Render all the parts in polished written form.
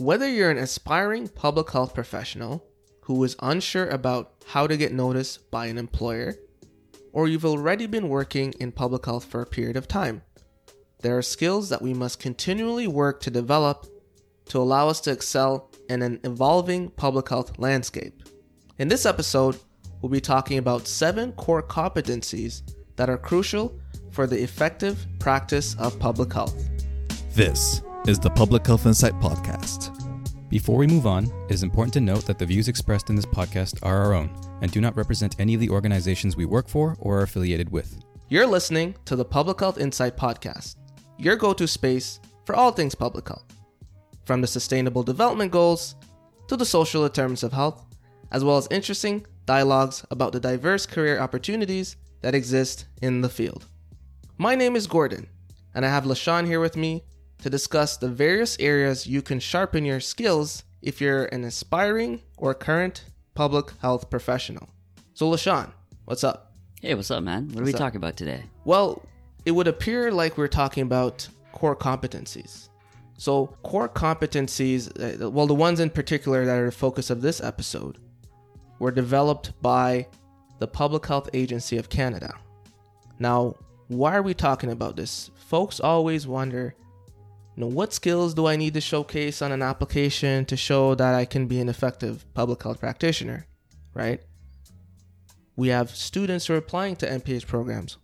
Whether you're an aspiring public health professional who is unsure about how to get noticed by an employer, or you've already been working in public health for a period of time, there are skills that we must continually work to develop to allow us to excel in an evolving public health landscape. In this episode, we'll be talking about 7 core competencies that are crucial for the effective practice of public health. This is the Public Health Insight Podcast. Before we move on, it is important to note that the views expressed in this podcast are our own and do not represent any of the organizations we work for or are affiliated with. You're listening to the Public Health Insight Podcast, your go-to space for all things public health, from the Sustainable Development Goals to the social determinants of health, as well as interesting dialogues about the diverse career opportunities that exist in the field. My name is Gordon, and I have Leshawn here with me to discuss the various areas you can sharpen your skills if you're an aspiring or current public health professional. So Leshawn, what's up? Hey, what's up, man? What are we talking about today? Well, it would appear like we're talking about core competencies. So core competencies, well, the ones in particular that are the focus of this episode, were developed by the Public Health Agency of Canada. Now, why are we talking about this? Folks always wonder, what skills do I need to showcase on an application to show that I can be an effective public health practitioner, right? We have students who are applying to MPH programs.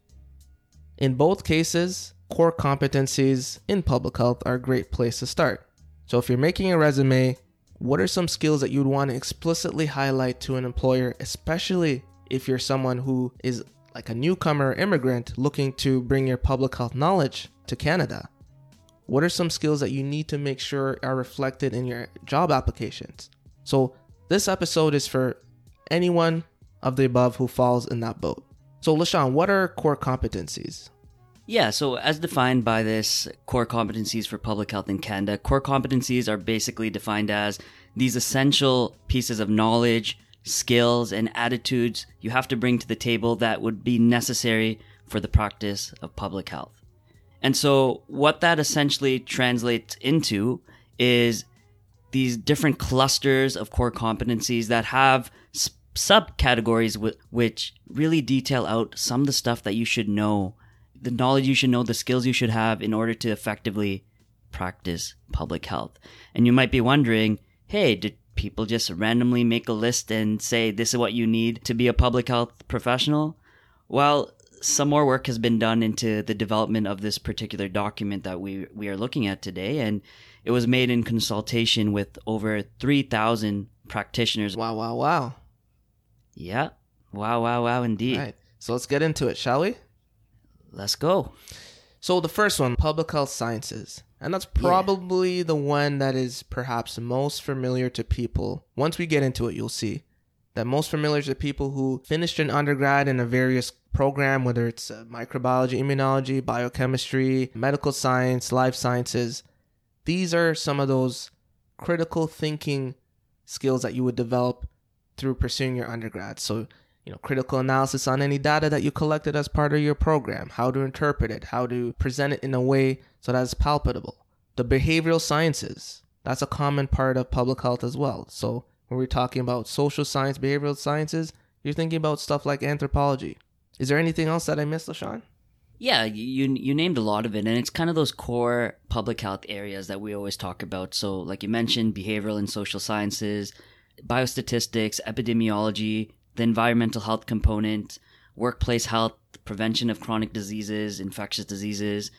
In both cases, core competencies in public health are a great place to start. So if you're making a resume, what are some skills that you'd want to explicitly highlight to an employer, especially if you're someone who is like a newcomer or immigrant looking to bring your public health knowledge to Canada? What are some skills that you need to make sure are reflected in your job applications? So this episode is for anyone of the above who falls in that boat. So Leshawn, what are core competencies? Yeah, so as defined by this core competencies for public health in Canada, core competencies are basically defined as these essential pieces of knowledge, skills, and attitudes you have to bring to the table that would be necessary for the practice of public health. And so what that essentially translates into is these different clusters of core competencies that have subcategories which really detail out some of the stuff that you should know, the knowledge you should know, the skills you should have in order to effectively practice public health. And you might be wondering, hey, did people just randomly make a list and say this is what you need to be a public health professional? Well, some more work has been done into the development of this particular document that we are looking at today, and it was made in consultation with over 3,000 practitioners. Wow, wow, wow. Yeah. Wow, wow, wow, indeed. All right. So let's get into it, shall we? Let's go. So the first one, public health sciences, and that's probably the one that is perhaps most familiar to people. Once we get into it, you'll see that most familiar to people who finished an undergrad in a various program, whether it's microbiology, immunology, biochemistry, medical science, life sciences. These are some of those critical thinking skills that you would develop through pursuing your undergrad. So, critical analysis on any data that you collected as part of your program, how to interpret it, how to present it in a way so that it's palpable. The behavioral sciences, that's a common part of public health as well. So when we're talking about social science, behavioral sciences, you're thinking about stuff like anthropology. Is there anything else that I missed, Leshawn? Yeah, you named a lot of it, and it's kind of those core public health areas that we always talk about. So like you mentioned, behavioral and social sciences, biostatistics, epidemiology, the environmental health component, workplace health, prevention of chronic diseases, infectious diseases,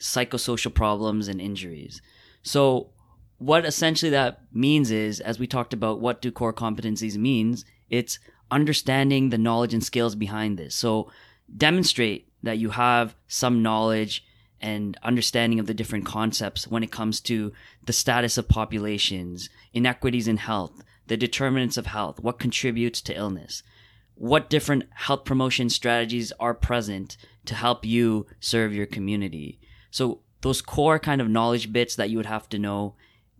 psychosocial problems, and injuries. So what essentially that means is, as we talked about what do core competencies means, it's understanding the knowledge and skills behind this. So demonstrate that you have some knowledge and understanding of the different concepts when it comes to the status of populations, inequities in health, the determinants of health, what contributes to illness, what different health promotion strategies are present to help you serve your community. So those core kind of knowledge bits that you would have to know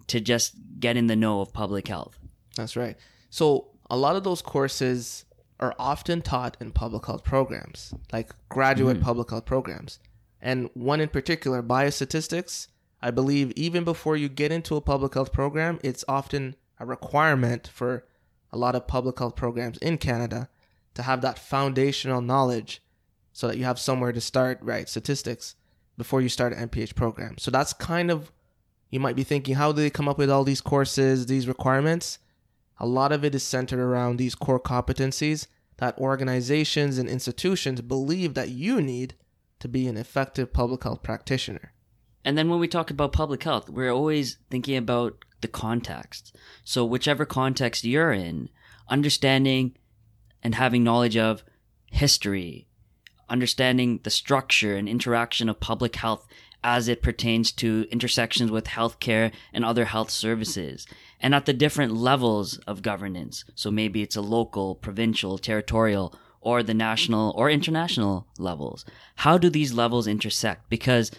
to just get in the know of public health. That's right. So a lot of those courses are often taught in public health programs, like graduate public health programs. And one in particular, biostatistics, I believe even before you get into a public health program, it's often a requirement for a lot of public health programs in Canada to have that foundational knowledge so that you have somewhere to start, right, statistics, before you start an MPH program. So that's kind of, you might be thinking, how do they come up with all these courses, these requirements? A lot of it is centered around these core competencies that organizations and institutions believe that you need to be an effective public health practitioner. And then when we talk about public health, we're always thinking about the context. So whichever context you're in, understanding and having knowledge of history, understanding the structure and interaction of public health as it pertains to intersections with healthcare and other health services, and at the different levels of governance. So maybe it's a local, provincial, territorial, or the national or international levels. How do these levels intersect? Because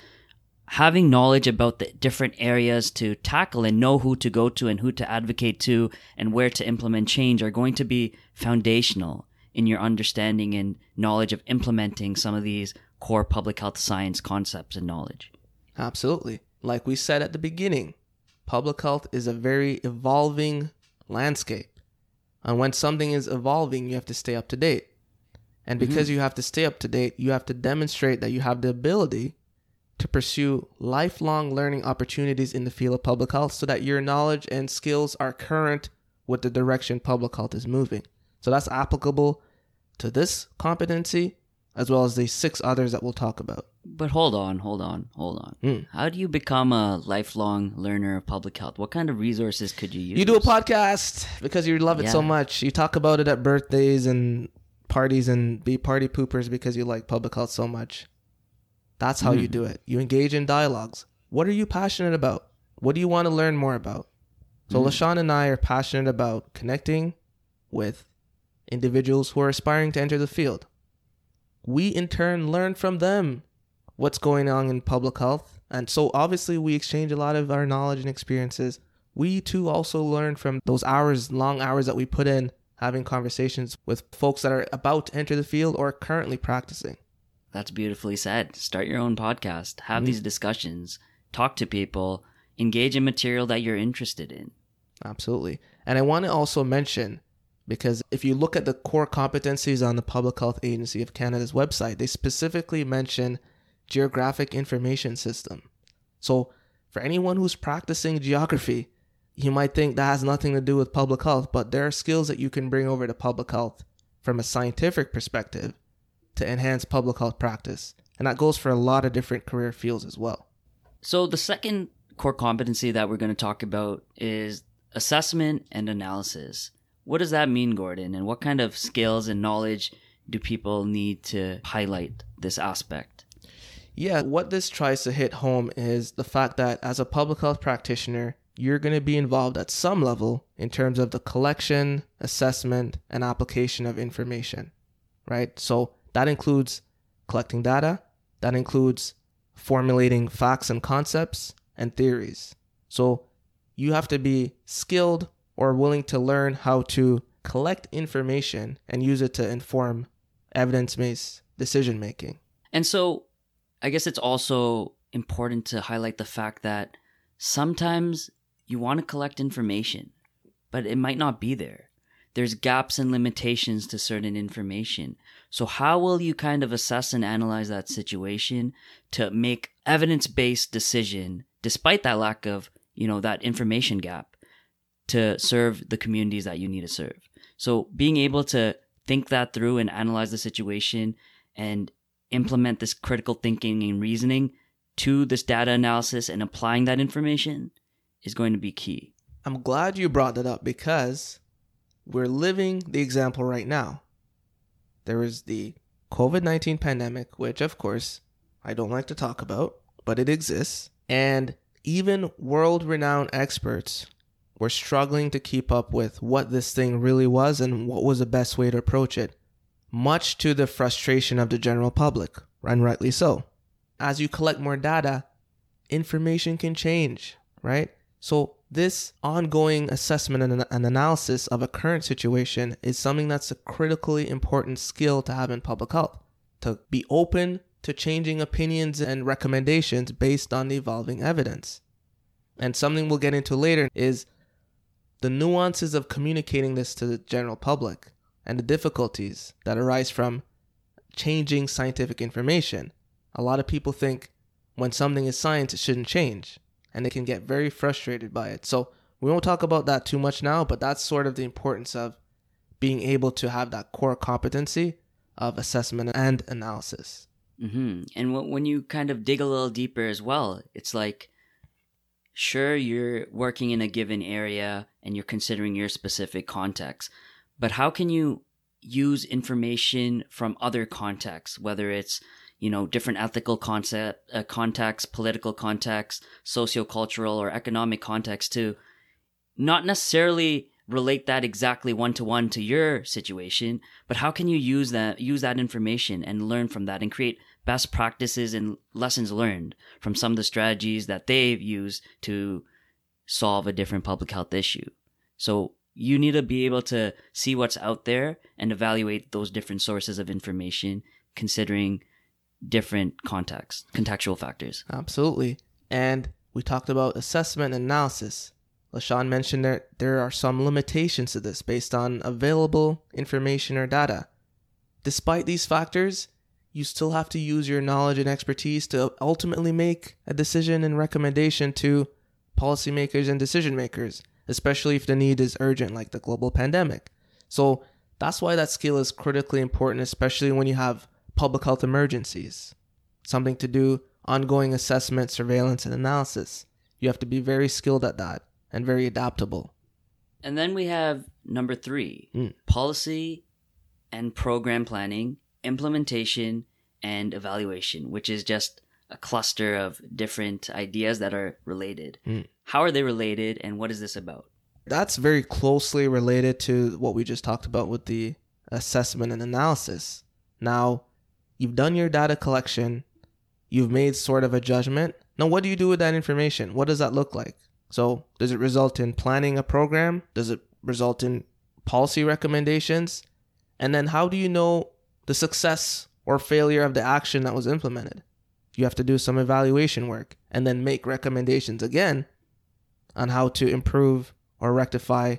having knowledge about the different areas to tackle and know who to go to and who to advocate to and where to implement change are going to be foundational in your understanding and knowledge of implementing some of these core public health science concepts and knowledge. Absolutely. Like we said at the beginning, public health is a very evolving landscape. And when something is evolving, you have to stay up to date. And because you have to stay up to date, you have to demonstrate that you have the ability to pursue lifelong learning opportunities in the field of public health so that your knowledge and skills are current with the direction public health is moving. So that's applicable to this competency as well as the 6 others that we'll talk about. But hold on. How do you become a lifelong learner of public health? What kind of resources could you use? You do a podcast because you love it so much. You talk about it at birthdays and parties and be party poopers because you like public health so much. That's how you do it. You engage in dialogues. What are you passionate about? What do you want to learn more about? So Leshawn and I are passionate about connecting with individuals who are aspiring to enter the field. We in turn learn from them what's going on in public health. And so obviously we exchange a lot of our knowledge and experiences. We too also learn from those hours, long hours that we put in having conversations with folks that are about to enter the field or currently practicing. That's beautifully said. Start your own podcast, have these discussions, talk to people, engage in material that you're interested in. Absolutely. And I want to also mention, because if you look at the core competencies on the Public Health Agency of Canada's website, they specifically mention geographic information system. So for anyone who's practicing geography, you might think that has nothing to do with public health, but there are skills that you can bring over to public health from a scientific perspective to enhance public health practice. And that goes for a lot of different career fields as well. So the second core competency that we're going to talk about is assessment and analysis. What does that mean, Gordon? And what kind of skills and knowledge do people need to highlight this aspect? Yeah, what this tries to hit home is the fact that as a public health practitioner, you're going to be involved at some level in terms of the collection, assessment, and application of information, right? So that includes collecting data. That includes formulating facts and concepts and theories. So you have to be skilled or willing to learn how to collect information and use it to inform evidence-based decision-making. And so I guess it's also important to highlight the fact that sometimes you want to collect information, but it might not be there. There's gaps and limitations to certain information. So how will you kind of assess and analyze that situation to make evidence-based decision, despite that lack of, that information gap, to serve the communities that you need to serve? So being able to think that through and analyze the situation and implement this critical thinking and reasoning to this data analysis and applying that information is going to be key. I'm glad you brought that up because we're living the example right now. There is the COVID-19 pandemic, which of course I don't like to talk about, but it exists. And even world-renowned experts were struggling to keep up with what this thing really was and what was the best way to approach it, much to the frustration of the general public, and rightly so. As you collect more data, information can change, right? So this ongoing assessment and analysis of a current situation is something that's a critically important skill to have in public health, to be open to changing opinions and recommendations based on the evolving evidence. And something we'll get into later is the nuances of communicating this to the general public and the difficulties that arise from changing scientific information. A lot of people think when something is science, it shouldn't change, and they can get very frustrated by it. So we won't talk about that too much now, but that's sort of the importance of being able to have that core competency of assessment and analysis. Mm-hmm. And when you kind of dig a little deeper as well, it's like, sure, you're working in a given area and you're considering your specific context, but how can you use information from other contexts, whether it's, you know, different ethical contexts, political contexts, sociocultural or economic contexts, to not necessarily relate that exactly one-to-one to your situation, but how can you use that information and learn from that and create best practices and lessons learned from some of the strategies that they've used to solve a different public health issue. So you need to be able to see what's out there and evaluate those different sources of information, considering different contexts, contextual factors. Absolutely. And we talked about assessment and analysis. Leshawn mentioned that there are some limitations to this based on available information or data. Despite these factors, you still have to use your knowledge and expertise to ultimately make a decision and recommendation to policymakers and decision makers, especially if the need is urgent, like the global pandemic. So that's why that skill is critically important, especially when you have public health emergencies, something to do ongoing assessment, surveillance, and analysis. You have to be very skilled at that and very adaptable. And then we have number 3, policy and program planning, implementation, and evaluation, which is just a cluster of different ideas that are related. How are they related, and what is this about? That's very closely related to what we just talked about with the assessment and analysis. Now, you've done your data collection. You've made sort of a judgment. Now, what do you do with that information? What does that look like? So does it result in planning a program? Does it result in policy recommendations? And then how do you know the success or failure of the action that was implemented? You have to do some evaluation work and then make recommendations again on how to improve or rectify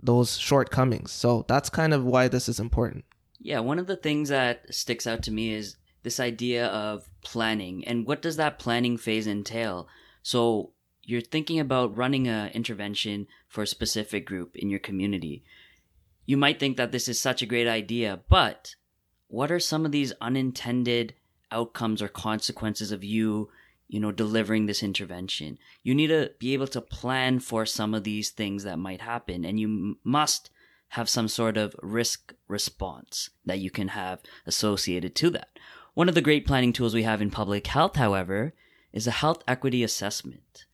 those shortcomings. So that's kind of why this is important. Yeah, one of the things that sticks out to me is this idea of planning. And what does that planning phase entail? So you're thinking about running an intervention for a specific group in your community. You might think that this is such a great idea, but what are some of these unintended outcomes or consequences of you delivering this intervention? You need to be able to plan for some of these things that might happen, and you must have some sort of risk response that you can have associated to that. One of the great planning tools we have in public health, however, is a health equity assessment.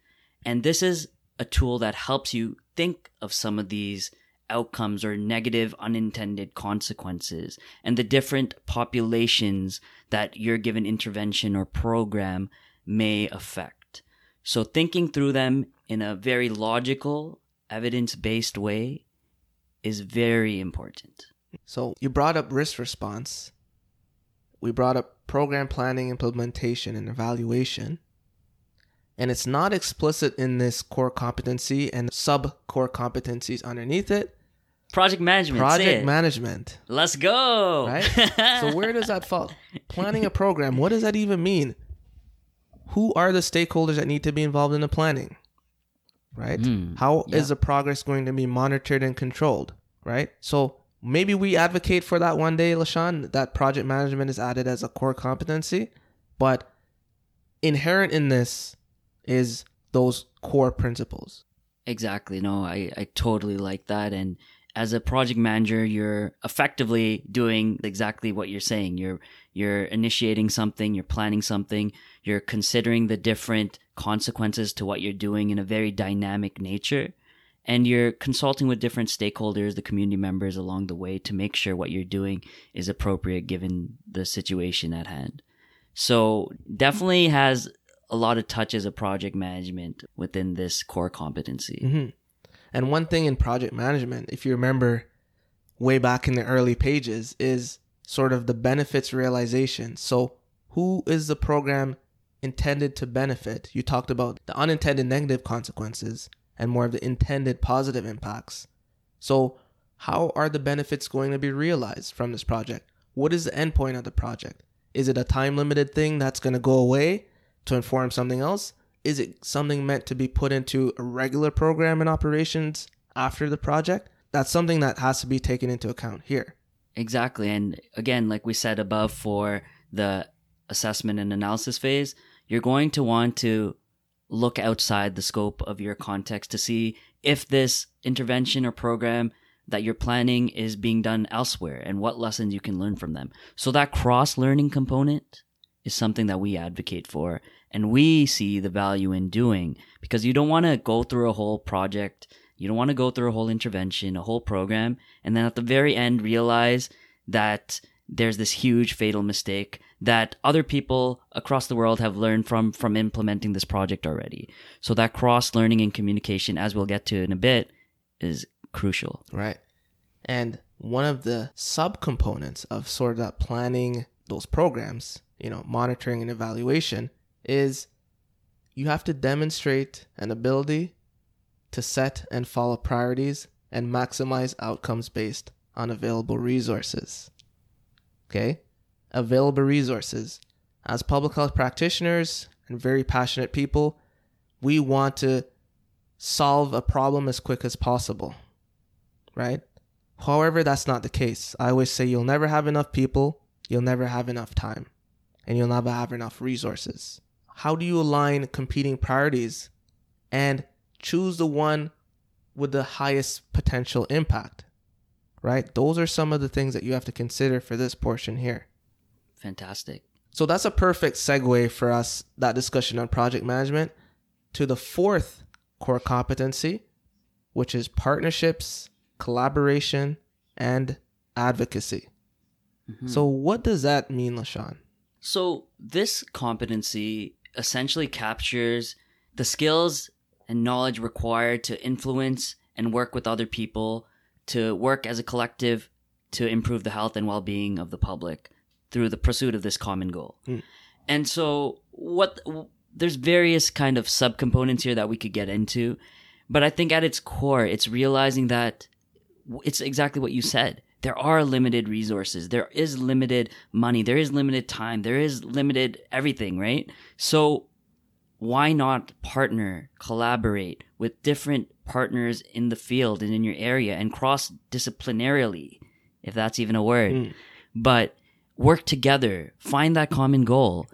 And this is a tool that helps you think of some of these outcomes or negative unintended consequences and the different populations that your given intervention or program may affect. So thinking through them in a very logical, evidence-based way is very important. So you brought up risk response. We brought up program planning, implementation, and evaluation. And it's not explicit in this core competency and sub-core competencies underneath it. Project management. Project management. Let's go. Right? So where does that fall? Planning a program. What does that even mean? Who are the stakeholders that need to be involved in the planning? Right? How is the progress going to be monitored and controlled? Right? So maybe we advocate for that one day, Leshawn, that project management is added as a core competency. But inherent in this is those core principles. Exactly. No, I totally like that. And as a project manager, you're effectively doing exactly what you're saying. You're initiating something, you're planning something, you're considering the different consequences to what you're doing in a very dynamic nature. And you're consulting with different stakeholders, the community members along the way, to make sure what you're doing is appropriate given the situation at hand. So definitely has a lot of touches of project management within this core competency. Mm-hmm. And one thing in project management, if you remember way back in the early pages, is sort of the benefits realization. So who is the program intended to benefit? You talked about the unintended negative consequences and more of the intended positive impacts. So how are the benefits going to be realized from this project? What is the end point of the project? Is it a time-limited thing that's going to go away to inform something else? Is it something meant to be put into a regular program and operations after the project? That's something that has to be taken into account here. Exactly. And again, like we said above, for the assessment and analysis phase, you're going to want to look outside the scope of your context to see if this intervention or program that you're planning is being done elsewhere and what lessons you can learn from them. So that cross-learning component is something that we advocate for and we see the value in doing, because you don't want to go through a whole project, you don't want to go through a whole intervention, a whole program, and then at the very end realize that there's this huge fatal mistake that other people across the world have learned from implementing this project already. So that cross-learning and communication, as we'll get to in a bit, is crucial. Right. And one of the subcomponents of sort of planning those programs, you know, monitoring and evaluation, is you have to demonstrate an ability to set and follow priorities and maximize outcomes based on available resources. Okay? Available resources. As public health practitioners and very passionate people, we want to solve a problem as quick as possible. Right? However, that's not the case. I always say you'll never have enough people, you'll never have enough time, and you'll never have enough resources. How do you align competing priorities and choose the one with the highest potential impact? Right? Those are some of the things that you have to consider for this portion here. Fantastic. So that's a perfect segue for us, that discussion on project management, to the fourth core competency, which is partnerships, collaboration, and advocacy. Mm-hmm. So what does that mean, Leshawn? So this competency essentially captures the skills and knowledge required to influence and work with other people, to work as a collective to improve the health and well-being of the public through the pursuit of this common goal. Mm. And so there's various kind of subcomponents here that we could get into, but I think at its core, it's realizing that it's exactly what you said. There are limited resources. There is limited money. There is limited time. There is limited everything, right? So why not partner, collaborate with different partners in the field and in your area, and cross-disciplinarily, if that's even a word, but work together, find that common goal.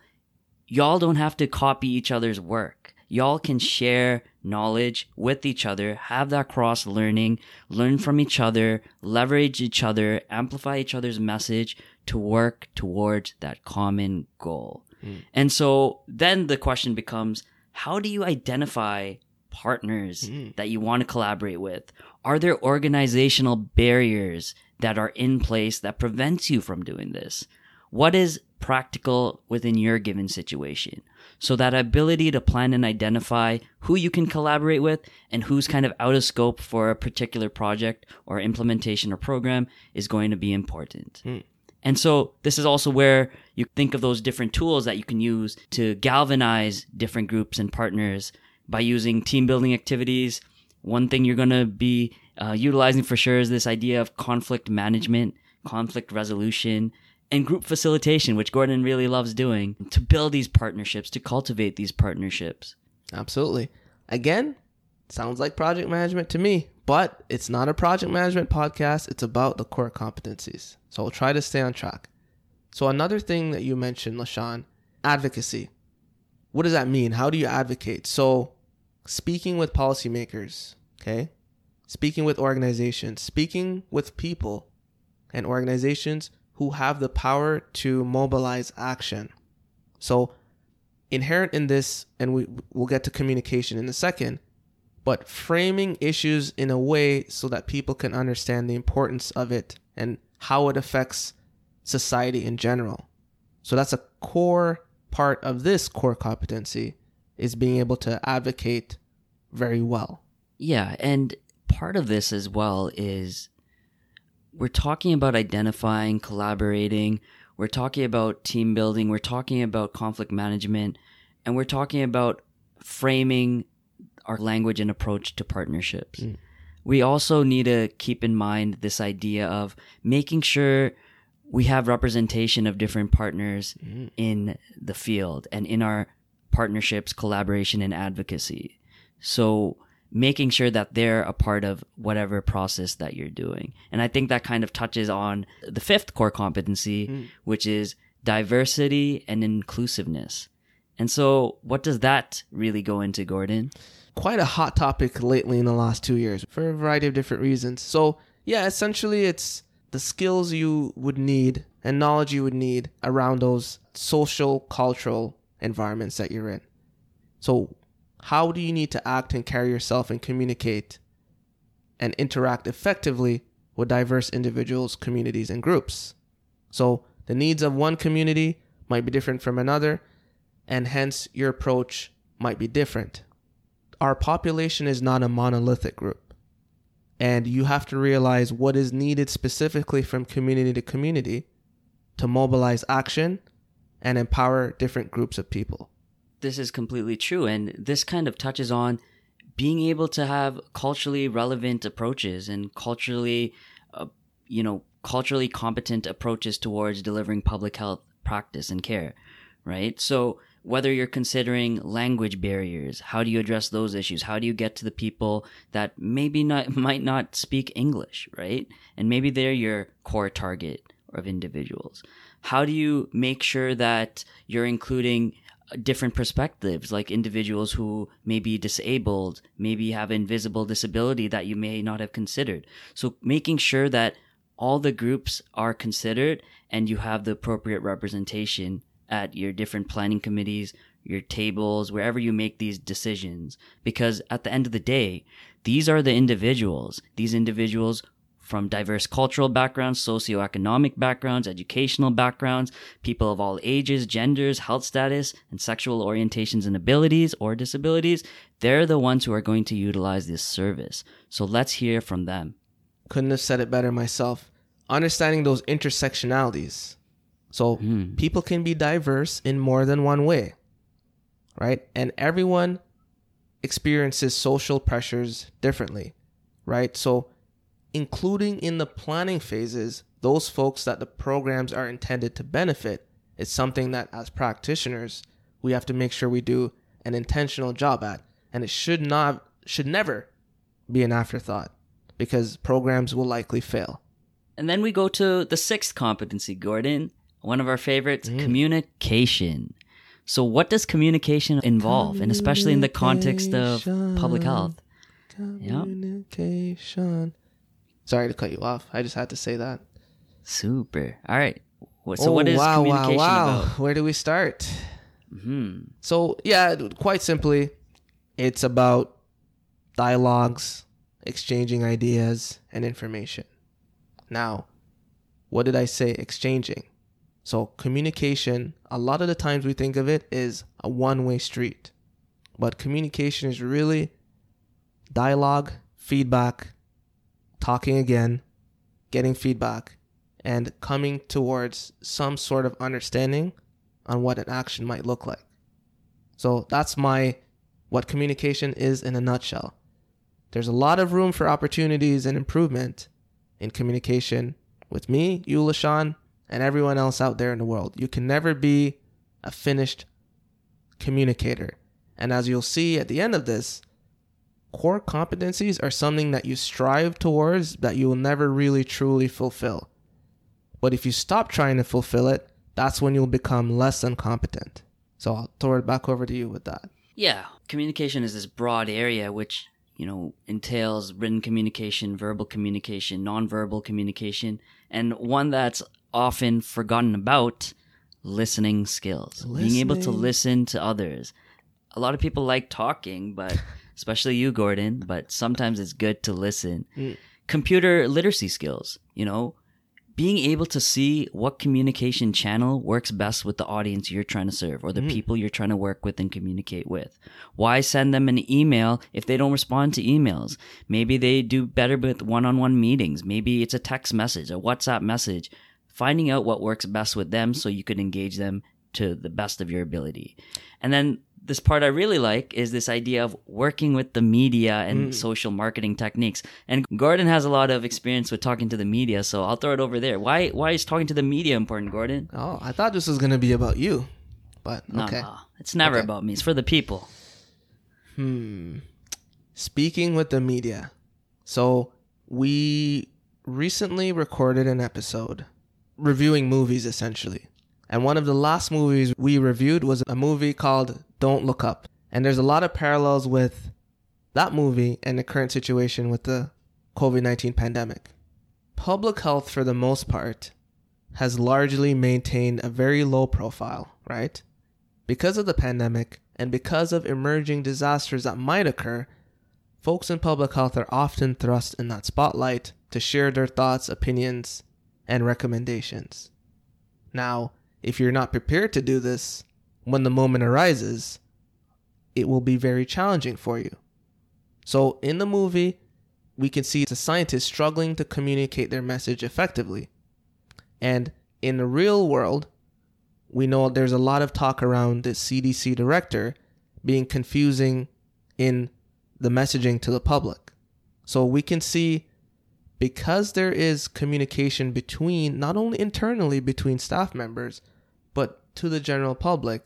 Y'all don't have to copy each other's work. Y'all can share knowledge with each other, have that cross learning, learn from each other, leverage each other, amplify each other's message to work towards that common goal. Mm. And so then the question becomes, how do you identify partners that you want to collaborate with? Are there organizational barriers that are in place that prevents you from doing this? What is practical within your given situation? So that ability to plan and identify who you can collaborate with and who's kind of out of scope for a particular project or implementation or program is going to be important. Mm. And so this is also where you think of those different tools that you can use to galvanize different groups and partners by using team building activities. One thing you're going to be utilizing for sure is this idea of conflict management, conflict resolution, and group facilitation, which Gordon really loves doing, to build these partnerships, to cultivate these partnerships. Absolutely. Again, sounds like project management to me, but it's not a project management podcast. It's about the core competencies. So we'll try to stay on track. So another thing that you mentioned, Leshawn, advocacy. What does that mean? How do you advocate? So speaking with policymakers, okay? Speaking with organizations, speaking with people and organizations who have the power to mobilize action. So inherent in this, and we'll get to communication in a second, but framing issues in a way so that people can understand the importance of it and how it affects society in general. So that's a core part of this core competency, is being able to advocate very well. Yeah, and part of this as well is we're talking about identifying, collaborating. We're talking about team building. We're talking about conflict management. And we're talking about framing our language and approach to partnerships. Mm. We also need to keep in mind this idea of making sure we have representation of different partners in the field and in our partnerships, collaboration, and advocacy. So making sure that they're a part of whatever process that you're doing. And I think that kind of touches on the fifth core competency, which is diversity and inclusiveness. And so what does that really go into, Gordon? Quite a hot topic lately in the last 2 years for a variety of different reasons. So yeah, essentially it's the skills you would need and knowledge you would need around those social, cultural environments that you're in. So how do you need to act and carry yourself and communicate and interact effectively with diverse individuals, communities, and groups? So the needs of one community might be different from another, and hence your approach might be different. Our population is not a monolithic group, and you have to realize what is needed specifically from community to community to mobilize action and empower different groups of people. This is completely true, and this kind of touches on being able to have culturally relevant approaches and culturally competent approaches towards delivering public health practice and care, right? So whether you're considering language barriers, how do you address those issues? How do you get to the people that might not speak English, right? And maybe they're your core target of individuals. How do you make sure that you're including different perspectives, like individuals who may be disabled, maybe have invisible disability that you may not have considered? So making sure that all the groups are considered and you have the appropriate representation at your different planning committees, your tables, wherever you make these decisions. Because at the end of the day, these are the individuals. These individuals from diverse cultural backgrounds, socioeconomic backgrounds, educational backgrounds, people of all ages, genders, health status, and sexual orientations and abilities or disabilities, they're the ones who are going to utilize this service. So let's hear from them. Couldn't have said it better myself. Understanding those intersectionalities. So people can be diverse in more than one way, right? And everyone experiences social pressures differently, right? So including in the planning phases, those folks that the programs are intended to benefit is something that as practitioners, we have to make sure we do an intentional job at. And it should never be an afterthought, because programs will likely fail. And then we go to the sixth competency, Gordon. One of our favorites, communication. So what does communication involve? And especially in the context of public health. Communication. Yeah. Sorry to cut you off. I just had to say that. Super. All right. So what is communication about? Where do we start? Mm-hmm. So yeah, quite simply, it's about dialogues, exchanging ideas and information. Now, what did I say? Exchanging. So communication, a lot of the times we think of it is a one-way street. But communication is really dialogue, feedback, talking again, getting feedback, and coming towards some sort of understanding on what an action might look like. So that's what communication is in a nutshell. There's a lot of room for opportunities and improvement in communication with me, you, Leshawn, and everyone else out there in the world. You can never be a finished communicator. And as you'll see at the end of this, core competencies are something that you strive towards that you will never really truly fulfill. But if you stop trying to fulfill it, that's when you'll become less than competent. So I'll throw it back over to you with that. Yeah, communication is this broad area which entails written communication, verbal communication, nonverbal communication, and one that's often forgotten about, listening skills. Being able to listen to others. A lot of people like talking, but especially you, Gordon, but sometimes it's good to listen. Computer literacy skills, being able to see what communication channel works best with the audience you're trying to serve or the people you're trying to work with and communicate with. Why send them an email if they don't respond to emails? Maybe they do better with one-on-one meetings. Maybe it's a text message, a WhatsApp message. finding out what works best with them so you can engage them to the best of your ability. And then this part I really like is this idea of working with the media and social marketing techniques. And Gordon has a lot of experience with talking to the media, so I'll throw it over there. Why is talking to the media important, Gordon? Oh, I thought this was going to be about you, but okay. No, it's never about me. It's for the people. Speaking with the media. So we recently recorded an episode reviewing movies, essentially. And one of the last movies we reviewed was a movie called Don't Look Up. And there's a lot of parallels with that movie and the current situation with the COVID-19 pandemic. Public health, for the most part, has largely maintained a very low profile, right? Because of the pandemic and because of emerging disasters that might occur, folks in public health are often thrust in that spotlight to share their thoughts, opinions, and recommendations. Now, if you're not prepared to do this, when the moment arises, it will be very challenging for you. So in the movie, we can see the scientists struggling to communicate their message effectively. And in the real world, we know there's a lot of talk around the CDC director being confusing in the messaging to the public. So we can see, because there is communication between, not only internally between staff members, but to the general public,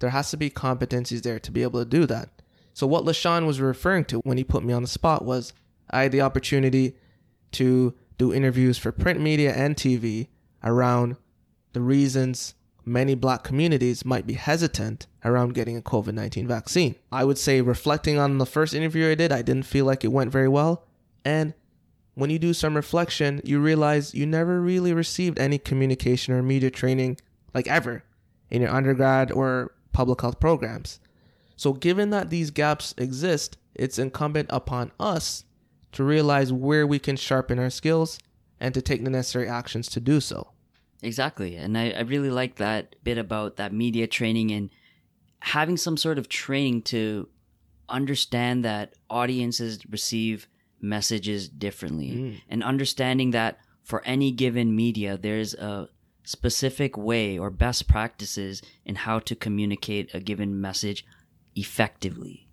there has to be competencies there to be able to do that. So what Leshawn was referring to when he put me on the spot was, I had the opportunity to do interviews for print media and TV around the reasons many Black communities might be hesitant around getting a COVID-19 vaccine. I would say, reflecting on the first interview I did, I didn't feel like it went very well. And when you do some reflection, you realize you never really received any communication or media training, like ever, in your undergrad or public health programs. So given that these gaps exist, it's incumbent upon us to realize where we can sharpen our skills and to take the necessary actions to do so. Exactly. And I really like that bit about that media training and having some sort of training to understand that audiences receive messages differently, and understanding that for any given media, there's a specific way or best practices in how to communicate a given message effectively.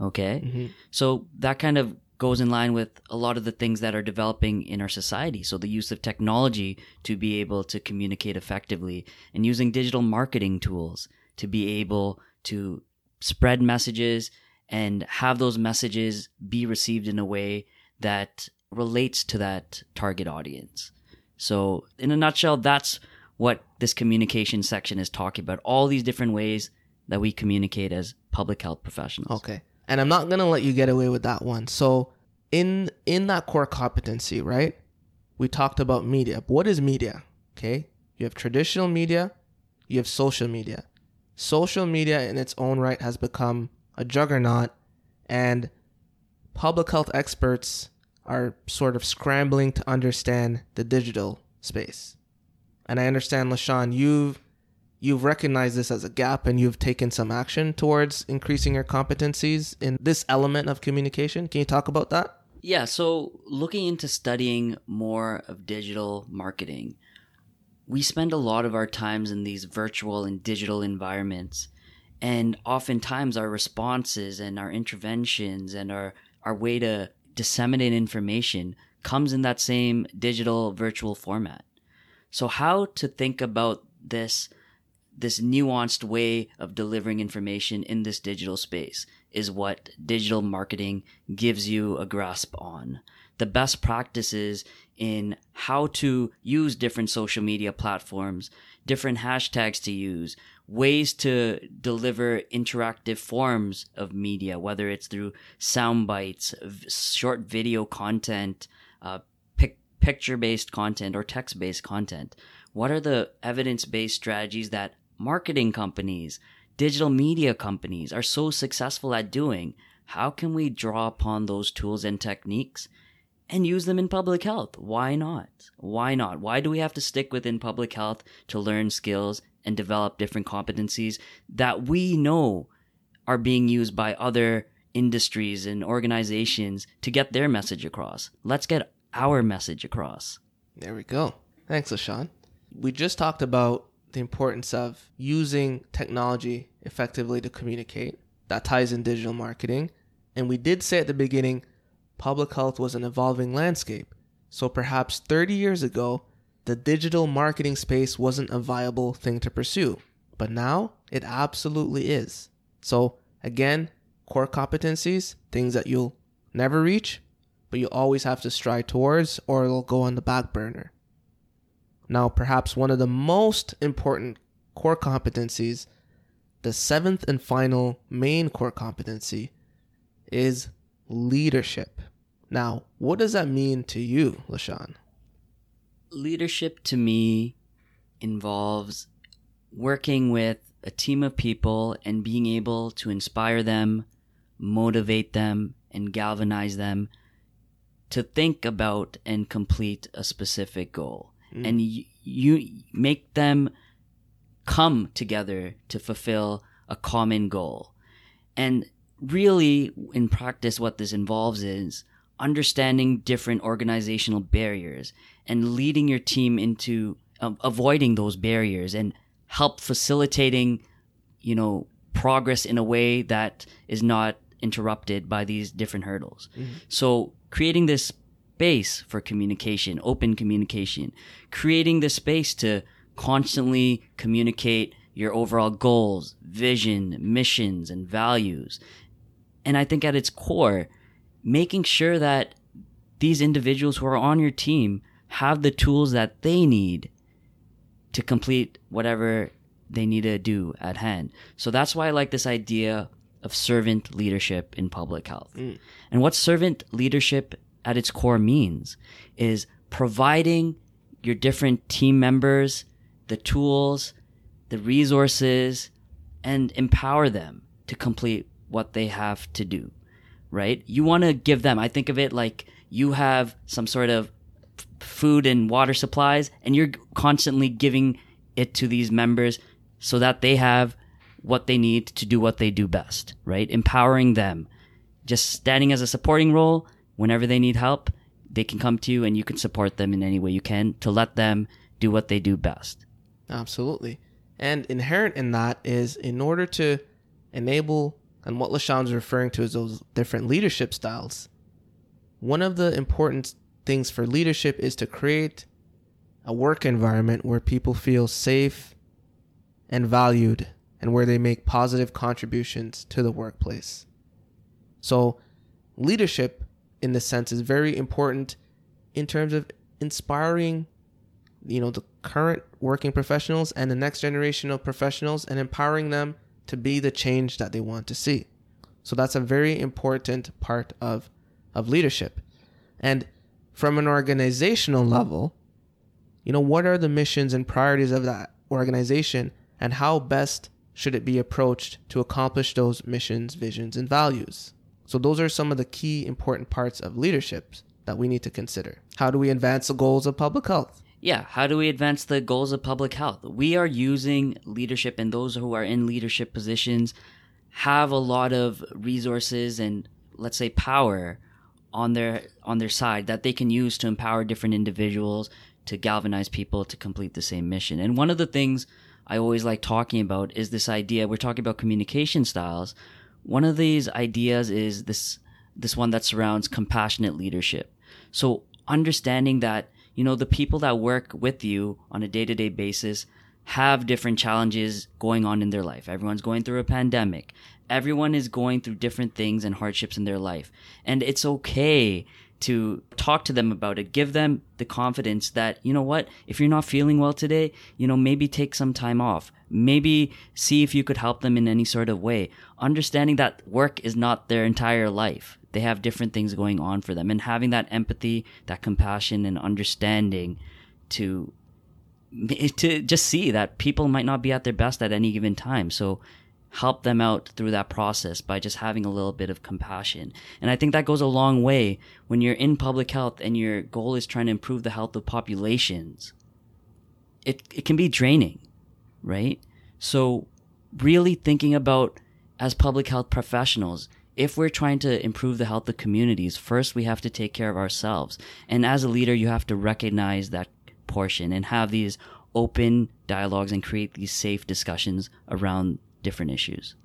Okay? So that kind of goes in line with a lot of the things that are developing in our society. So the use of technology to be able to communicate effectively, and using digital marketing tools to be able to spread messages and have those messages be received in a way that relates to that target audience. So in a nutshell, that's what this communication section is talking about, all these different ways that we communicate as public health professionals. Okay. And I'm not going to let you get away with that one. So in that core competency, right, we talked about media. But what is media? Okay. You have traditional media. You have social media. Social media in its own right has become a juggernaut, and public health experts are sort of scrambling to understand the digital space. And I understand, Leshawn, you've recognized this as a gap, and you've taken some action towards increasing your competencies in this element of communication. Can you talk about that? Yeah, so looking into studying more of digital marketing, we spend a lot of our times in these virtual and digital environments. And oftentimes our responses and our interventions and our way to disseminate information comes in that same digital virtual format. So how to think about this nuanced way of delivering information in this digital space is what digital marketing gives you a grasp on. The best practices in how to use different social media platforms, different hashtags to use, ways to deliver interactive forms of media, whether it's through sound bites, short video content, picture-based content, or text-based content. What are the evidence-based strategies that marketing companies, digital media companies are so successful at doing? How can we draw upon those tools and techniques and use them in public health? Why not? Why do we have to stick within public health to learn skills and develop different competencies that we know are being used by other industries and organizations to get their message across? Let's get our message across. There we go. Thanks, Leshawn. We just talked about the importance of using technology effectively to communicate. That ties in digital marketing. And we did say at the beginning, public health was an evolving landscape. So perhaps 30 years ago, the digital marketing space wasn't a viable thing to pursue. But now, it absolutely is. So again, core competencies, things that you'll never reach, but you always have to strive towards, or it'll go on the back burner. Now, perhaps one of the most important core competencies, the seventh and final main core competency, is leadership. Now, what does that mean to you, Leshawn? Leadership to me involves working with a team of people and being able to inspire them, motivate them, and galvanize them to think about and complete a specific goal. And you make them come together to fulfill a common goal. And really, in practice, what this involves is understanding different organizational barriers and leading your team into avoiding those barriers and help facilitating, progress in a way that is not interrupted by these different hurdles. Mm-hmm. So creating this space for communication, open communication, creating the space to constantly communicate your overall goals, vision, missions, and values. And I think at its core, making sure that these individuals who are on your team have the tools that they need to complete whatever they need to do at hand. So that's why I like this idea of servant leadership in public health. Mm. And what servant leadership at its core means is providing your different team members the tools, the resources, and empower them to complete what they have to do, right? You want to give them, I think of it like you have some sort of food and water supplies, and you're constantly giving it to these members so that they have what they need to do what they do best, right? Empowering them, just standing as a supporting role. Whenever they need help, they can come to you and you can support them in any way you can to let them do what they do best. Absolutely. And inherent in that is, in order to enable, and what Leshawn's referring to is those different leadership styles, one of the important things for leadership is to create a work environment where people feel safe and valued and where they make positive contributions to the workplace. So leadership, in this sense, is very important in terms of inspiring, the current working professionals and the next generation of professionals and empowering them to be the change that they want to see. So that's a very important part of leadership. And from an organizational level, what are the missions and priorities of that organization and how best should it be approached to accomplish those missions, visions, and values? So those are some of the key important parts of leadership that we need to consider. How do we advance the goals of public health? Yeah, how do we advance the goals of public health? We are using leadership, and those who are in leadership positions have a lot of resources and, let's say, power on their side that they can use to empower different individuals, to galvanize people to complete the same mission. And one of the things I always like talking about is this idea, we're talking about communication styles. One of these ideas is this one that surrounds compassionate leadership. So understanding that, the people that work with you on a day-to-day basis have different challenges going on in their life. Everyone's going through a pandemic. Everyone is going through different things and hardships in their life. And it's okay to talk to them about it. Give them the confidence that, if you're not feeling well today, maybe take some time off. Maybe see if you could help them in any sort of way. Understanding that work is not their entire life. They have different things going on for them. And having that empathy, that compassion, and understanding to just see that people might not be at their best at any given time. So help them out through that process by just having a little bit of compassion. And I think that goes a long way when you're in public health and your goal is trying to improve the health of populations. It can be draining, right? So really thinking about, as public health professionals, if we're trying to improve the health of communities, first we have to take care of ourselves. And as a leader, you have to recognize that portion and have these open dialogues and create these safe discussions around different issues.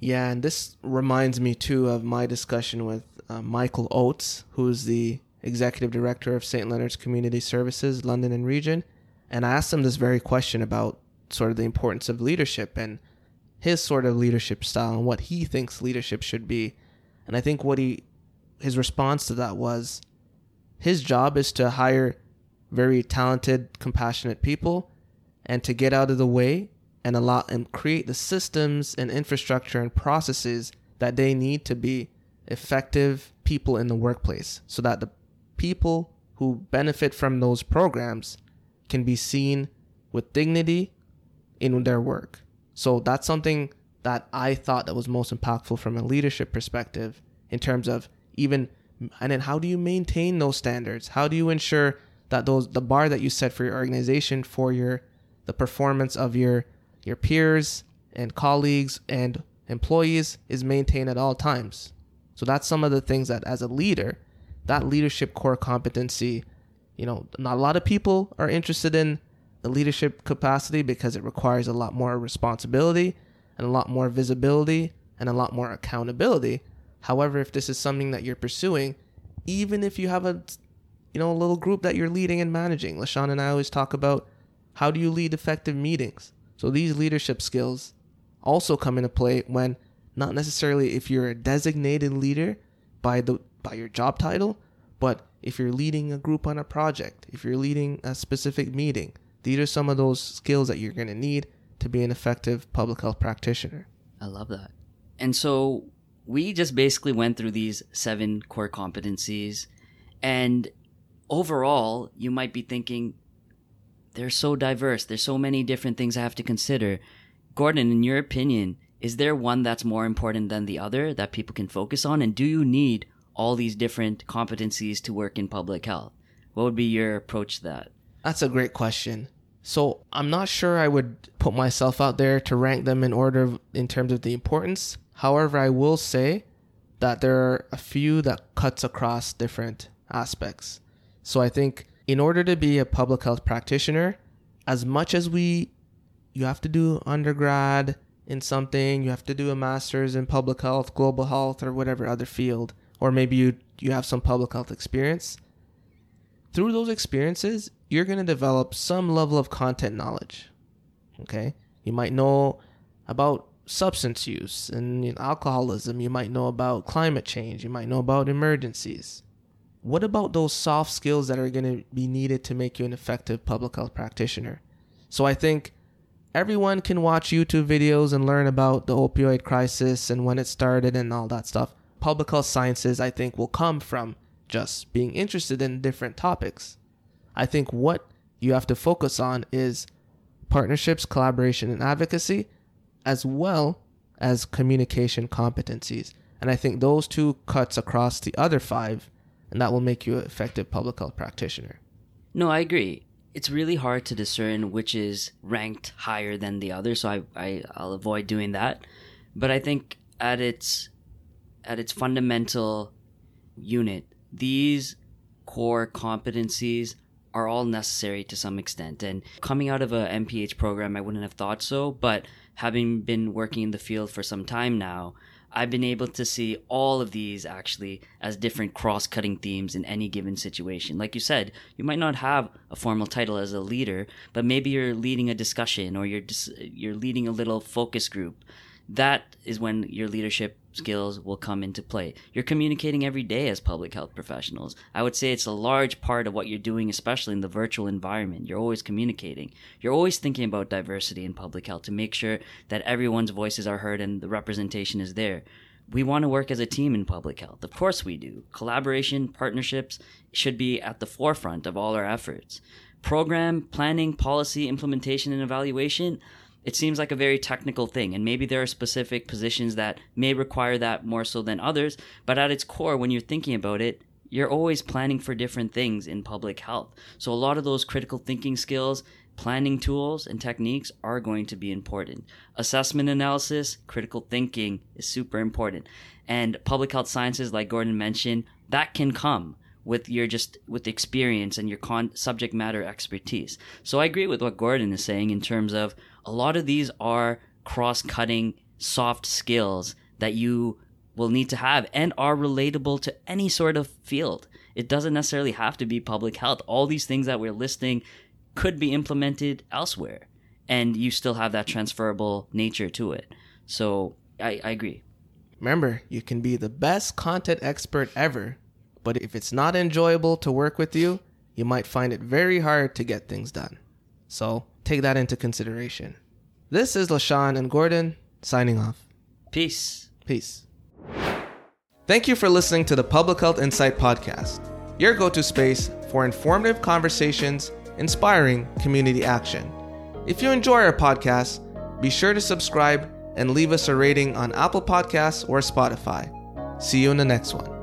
Yeah, and this reminds me too of my discussion with Michael Oates, who's the Executive Director of St. Leonard's Community Services, London and Region. And I asked him this very question about sort of the importance of leadership and his sort of leadership style and what he thinks leadership should be. And I think what his response to that was, his job is to hire very talented, compassionate people and to get out of the way and allow and create the systems and infrastructure and processes that they need to be effective people in the workplace, so that the people who benefit from those programs can be seen with dignity in their work. So that's something that I thought that was most impactful from a leadership perspective, in terms of even, and then how do you maintain those standards? How do you ensure that the bar that you set for your organization, for the performance of your peers and colleagues and employees is maintained at all times? So that's some of the things that as a leader, that leadership core competency, not a lot of people are interested in the leadership capacity because it requires a lot more responsibility and a lot more visibility and a lot more accountability. However, if this is something that you're pursuing, even if you have a little group that you're leading and managing, Leshawn and I always talk about, how do you lead effective meetings? So these leadership skills also come into play when, not necessarily if you're a designated leader by your job title, but if you're leading a group on a project, if you're leading a specific meeting, these are some of those skills that you're going to need to be an effective public health practitioner. I love that. And so we just basically went through these 7 core competencies, and overall, you might be thinking, they're so diverse. There's so many different things I have to consider. Gordon, in your opinion, is there one that's more important than the other that people can focus on? And do you need all these different competencies to work in public health? What would be your approach to that? That's a great question. So I'm not sure I would put myself out there to rank them in order in terms of the importance. However, I will say that there are a few that cuts across different aspects. So I think in order to be a public health practitioner, as much as you have to do undergrad in something, you have to do a master's in public health, global health, or whatever other field, or maybe you have some public health experience. Through those experiences, you're going to develop some level of content knowledge, okay? You might know about substance use and alcoholism. You might know about climate change. You might know about emergencies. What about those soft skills that are going to be needed to make you an effective public health practitioner? So I think everyone can watch YouTube videos and learn about the opioid crisis and when it started and all that stuff. Public health sciences, I think, will come from just being interested in different topics. I think what you have to focus on is partnerships, collaboration, and advocacy, as well as communication competencies. And I think those two cuts across the other 5, and that will make you an effective public health practitioner. No, I agree. It's really hard to discern which is ranked higher than the other, so I'll avoid doing that. But I think at its fundamental unit, these core competencies are all necessary to some extent. And coming out of an MPH program, I wouldn't have thought so, but having been working in the field for some time now, I've been able to see all of these actually as different cross-cutting themes in any given situation. Like you said, you might not have a formal title as a leader, but maybe you're leading a discussion or you're leading a little focus group. That is when your leadership skills will come into play. You're communicating every day as public health professionals. I would say it's a large part of what you're doing, especially in the virtual environment. You're always communicating. You're always thinking about diversity in public health to make sure that everyone's voices are heard and the representation is there. We want to work as a team in public health. Of course we do. Collaboration, partnerships should be at the forefront of all our efforts. Program, planning, policy, implementation, and evaluation, it seems like a very technical thing, and maybe there are specific positions that may require that more so than others, but at its core, when you're thinking about it, you're always planning for different things in public health. So a lot of those critical thinking skills, planning tools, and techniques are going to be important. Assessment analysis, critical thinking is super important. And public health sciences, like Gordon mentioned, that can come with experience and your subject matter expertise. So I agree with what Gordon is saying in terms of a lot of these are cross-cutting soft skills that you will need to have and are relatable to any sort of field. It doesn't necessarily have to be public health. All these things that we're listing could be implemented elsewhere, and you still have that transferable nature to it. So I agree. Remember, you can be the best content expert ever, but if it's not enjoyable to work with you, you might find it very hard to get things done. So take that into consideration. This is Leshawn and Gordon signing off. Peace. Peace. Thank you for listening to the Public Health Insight Podcast, your go-to space for informative conversations, inspiring community action. If you enjoy our podcast, be sure to subscribe and leave us a rating on Apple Podcasts or Spotify. See you in the next one.